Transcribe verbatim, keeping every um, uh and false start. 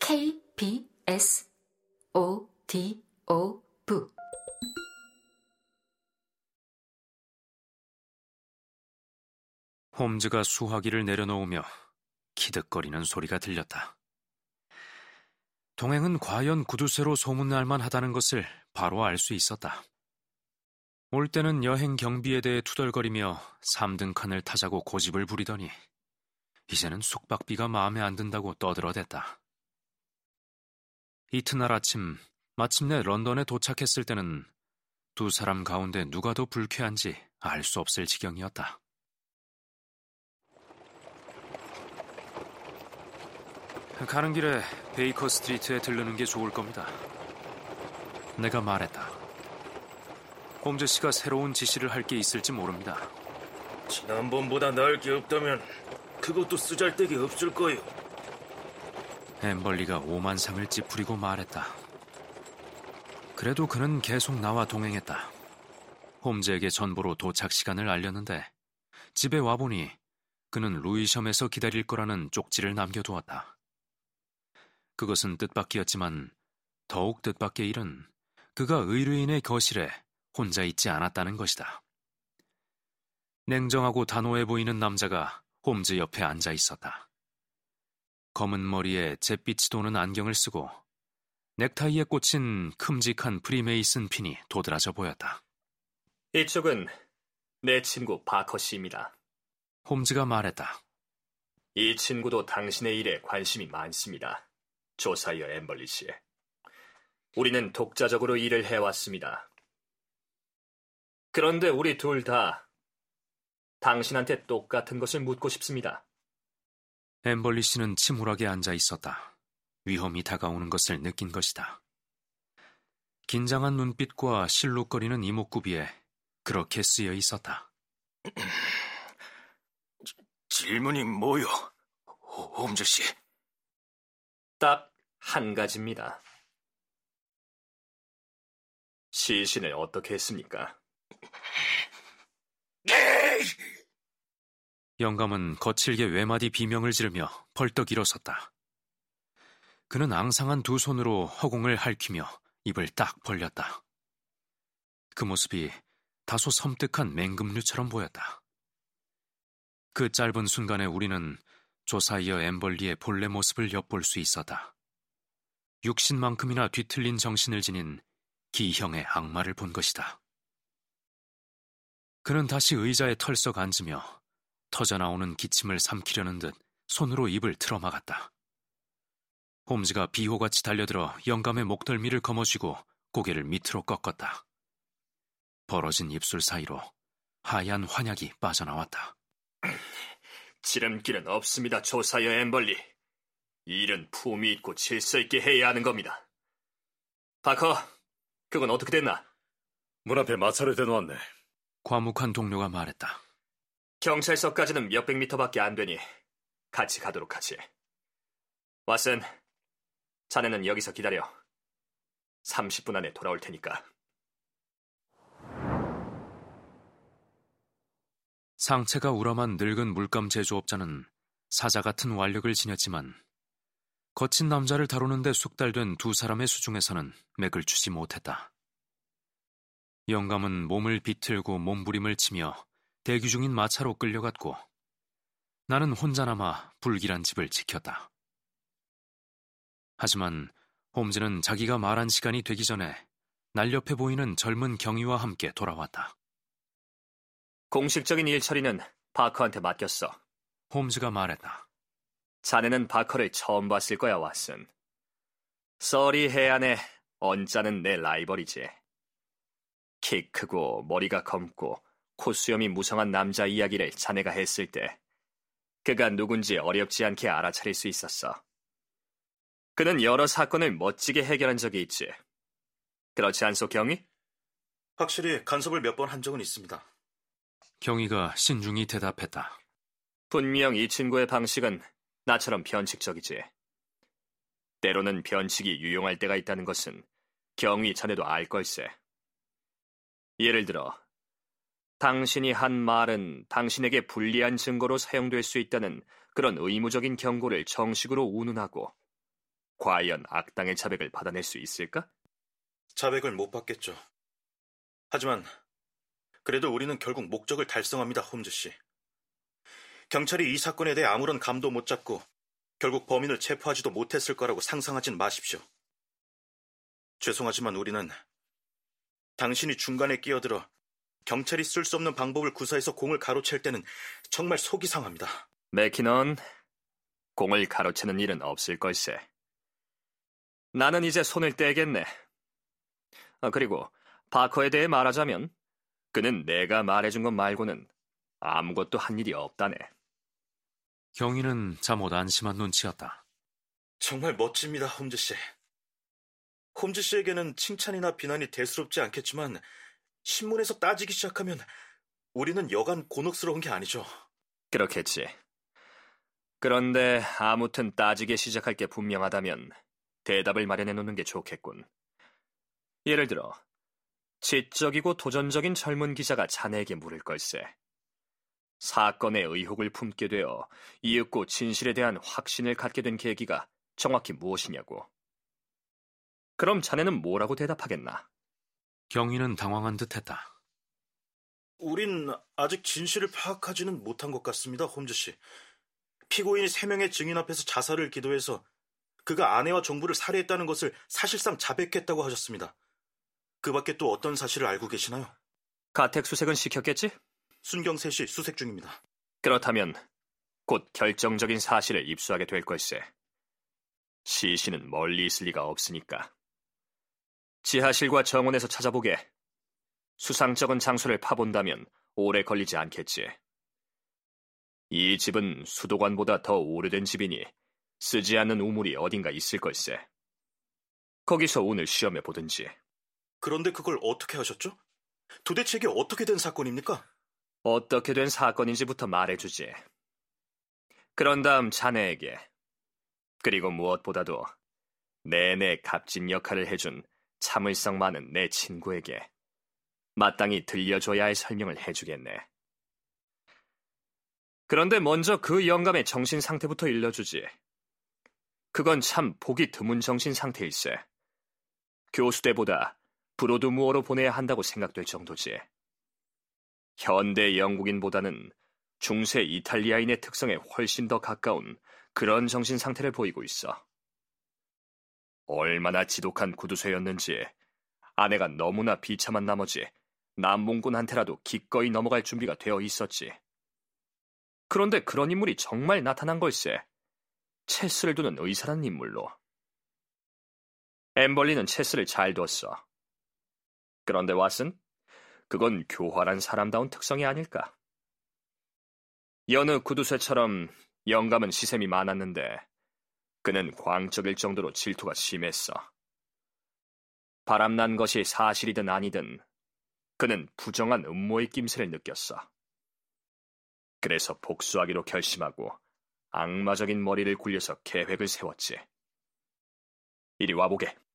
케이비에스 오디오브 홈즈가 수화기를 내려놓으며 키득거리는 소리가 들렸다. 동행은 과연 구두쇠로 소문날만 하다는 것을 바로 알 수 있었다. 올 때는 여행 경비에 대해 투덜거리며 삼 등 칸을 타자고 고집을 부리더니 이제는 숙박비가 마음에 안 든다고 떠들어댔다. 이튿날 아침 마침내 런던에 도착했을 때는 두 사람 가운데 누가 더 불쾌한지 알 수 없을 지경이었다. 가는 길에 베이커 스트리트에 들르는 게 좋을 겁니다. 내가 말했다. 홈즈 씨가 새로운 지시를 할 게 있을지 모릅니다. 지난번보다 나을 게 없다면 그것도 쓰잘데기 없을 거예요. 엠벌리가 오만상을 찌푸리고 말했다. 그래도 그는 계속 나와 동행했다. 홈즈에게 전보로 도착 시간을 알렸는데 집에 와보니 그는 루이섬에서 기다릴 거라는 쪽지를 남겨두었다. 그것은 뜻밖이었지만 더욱 뜻밖의 일은 그가 의뢰인의 거실에 혼자 있지 않았다는 것이다. 냉정하고 단호해 보이는 남자가 홈즈 옆에 앉아 있었다. 검은 머리에 잿빛이 도는 안경을 쓰고 넥타이에 꽂힌 큼직한 프리메이슨 핀이 도드라져 보였다. 이쪽은 내 친구 바커 씨입니다. 홈즈가 말했다. 이 친구도 당신의 일에 관심이 많습니다. 조사이어 엠벌리 씨. 우리는 독자적으로 일을 해왔습니다. 그런데 우리 둘 다 당신한테 똑같은 것을 묻고 싶습니다. 엠벌리 씨는 침울하게 앉아 있었다. 위험이 다가오는 것을 느낀 것이다. 긴장한 눈빛과 실룩거리는 이목구비에 그렇게 쓰여 있었다. 질문이 뭐요, 홈즈 씨? 딱 한 가지입니다. 시신을 어떻게 했습니까? 영감은 거칠게 외마디 비명을 지르며 벌떡 일어섰다. 그는 앙상한 두 손으로 허공을 핥히며 입을 딱 벌렸다. 그 모습이 다소 섬뜩한 맹금류처럼 보였다. 그 짧은 순간에 우리는 조사이어 엠벌리의 본래 모습을 엿볼 수 있었다. 육신만큼이나 뒤틀린 정신을 지닌 기형의 악마를 본 것이다. 그는 다시 의자에 털썩 앉으며 터져나오는 기침을 삼키려는 듯 손으로 입을 틀어막았다. 홈즈가 비호같이 달려들어 영감의 목덜미를 거머쥐고 고개를 밑으로 꺾었다. 벌어진 입술 사이로 하얀 환약이 빠져나왔다. 지름길은 없습니다, 조사이어 엠벌리. 일은 품위 있고 질서 있게 해야 하는 겁니다. 바커, 그건 어떻게 됐나? 문 앞에 마차를 대놓았네. 과묵한 동료가 말했다. 경찰서까지는 몇백 미터밖에 안 되니 같이 가도록 하지. 왓슨, 자네는 여기서 기다려. 삼십 분 안에 돌아올 테니까. 상체가 우람한 늙은 물감 제조업자는 사자 같은 완력을 지녔지만 거친 남자를 다루는데 숙달된 두 사람의 수중에서는 맥을 추지 못했다. 영감은 몸을 비틀고 몸부림을 치며 대기 중인 마차로 끌려갔고 나는 혼자 남아 불길한 집을 지켰다. 하지만 홈즈는 자기가 말한 시간이 되기 전에 날렵해 보이는 젊은 경위와 함께 돌아왔다. 공식적인 일 처리는 바커한테 맡겼어. 홈즈가 말했다. 자네는 바커를 처음 봤을 거야, 왓슨. 서리 해안의 언짢은 내 라이벌이지. 키 크고 머리가 검고 코수염이 무성한 남자 이야기를 자네가 했을 때 그가 누군지 어렵지 않게 알아차릴 수 있었어. 그는 여러 사건을 멋지게 해결한 적이 있지. 그렇지 않소, 경희? 확실히 간섭을 몇 번 한 적은 있습니다. 경희가 신중히 대답했다. 분명 이 친구의 방식은 나처럼 변칙적이지. 때로는 변칙이 유용할 때가 있다는 것은 경희 자네도 알 걸세. 예를 들어 당신이 한 말은 당신에게 불리한 증거로 사용될 수 있다는 그런 의무적인 경고를 정식으로 운운하고 과연 악당의 자백을 받아낼 수 있을까? 자백을 못 받겠죠. 하지만 그래도 우리는 결국 목적을 달성합니다, 홈즈 씨. 경찰이 이 사건에 대해 아무런 감도 못 잡고 결국 범인을 체포하지도 못했을 거라고 상상하진 마십시오. 죄송하지만 우리는 당신이 중간에 끼어들어 경찰이 쓸 수 없는 방법을 구사해서 공을 가로챌 때는 정말 속이 상합니다. 매키넌, 공을 가로채는 일은 없을 걸세. 나는 이제 손을 떼겠네. 아, 그리고 바커에 대해 말하자면 그는 내가 말해준 것 말고는 아무것도 한 일이 없다네. 경희는 잠옷 안심한 눈치였다. 정말 멋집니다, 홈즈 씨. 홈즈 씨에게는 칭찬이나 비난이 대수롭지 않겠지만 신문에서 따지기 시작하면 우리는 여간 곤혹스러운 게 아니죠. 그렇겠지. 그런데 아무튼 따지기 시작할 게 분명하다면 대답을 마련해 놓는 게 좋겠군. 예를 들어 지적이고 도전적인 젊은 기자가 자네에게 물을 걸세. 사건의 의혹을 품게 되어 이윽고 진실에 대한 확신을 갖게 된 계기가 정확히 무엇이냐고. 그럼 자네는 뭐라고 대답하겠나? 경희는 당황한 듯했다. 우린 아직 진실을 파악하지는 못한 것 같습니다, 홈즈 씨. 피고인이 세 명의 증인 앞에서 자살을 기도해서 그가 아내와 정부를 살해했다는 것을 사실상 자백했다고 하셨습니다. 그 밖에 또 어떤 사실을 알고 계시나요? 가택 수색은 시켰겠지? 순경세 씨 수색 중입니다. 그렇다면 곧 결정적인 사실을 입수하게 될 걸세. 시신은 멀리 있을 리가 없으니까. 지하실과 정원에서 찾아보게. 수상쩍은 장소를 파본다면 오래 걸리지 않겠지. 이 집은 수도관보다 더 오래된 집이니 쓰지 않는 우물이 어딘가 있을 걸세. 거기서 운을 시험해 보든지. 그런데 그걸 어떻게 하셨죠? 도대체 이게 어떻게 된 사건입니까? 어떻게 된 사건인지부터 말해주지. 그런 다음 자네에게, 그리고 무엇보다도 내내 값진 역할을 해준 참을성 많은 내 친구에게 마땅히 들려줘야 할 설명을 해주겠네. 그런데 먼저 그 영감의 정신 상태부터 일러주지. 그건 참 보기 드문 정신 상태일세. 교수대보다 브로드무어로 보내야 한다고 생각될 정도지. 현대 영국인보다는 중세 이탈리아인의 특성에 훨씬 더 가까운 그런 정신 상태를 보이고 있어. 얼마나 지독한 구두쇠였는지 아내가 너무나 비참한 나머지 남봉꾼한테라도 기꺼이 넘어갈 준비가 되어 있었지. 그런데 그런 인물이 정말 나타난 걸세. 체스를 두는 의사란 인물로. 앰벌리는 체스를 잘 뒀어. 그런데 왓슨, 그건 교활한 사람다운 특성이 아닐까. 여느 구두쇠처럼 영감은 시샘이 많았는데 그는 광적일 정도로 질투가 심했어. 바람난 것이 사실이든 아니든 그는 부정한 음모의 낌새를 느꼈어. 그래서 복수하기로 결심하고 악마적인 머리를 굴려서 계획을 세웠지. 이리 와보게.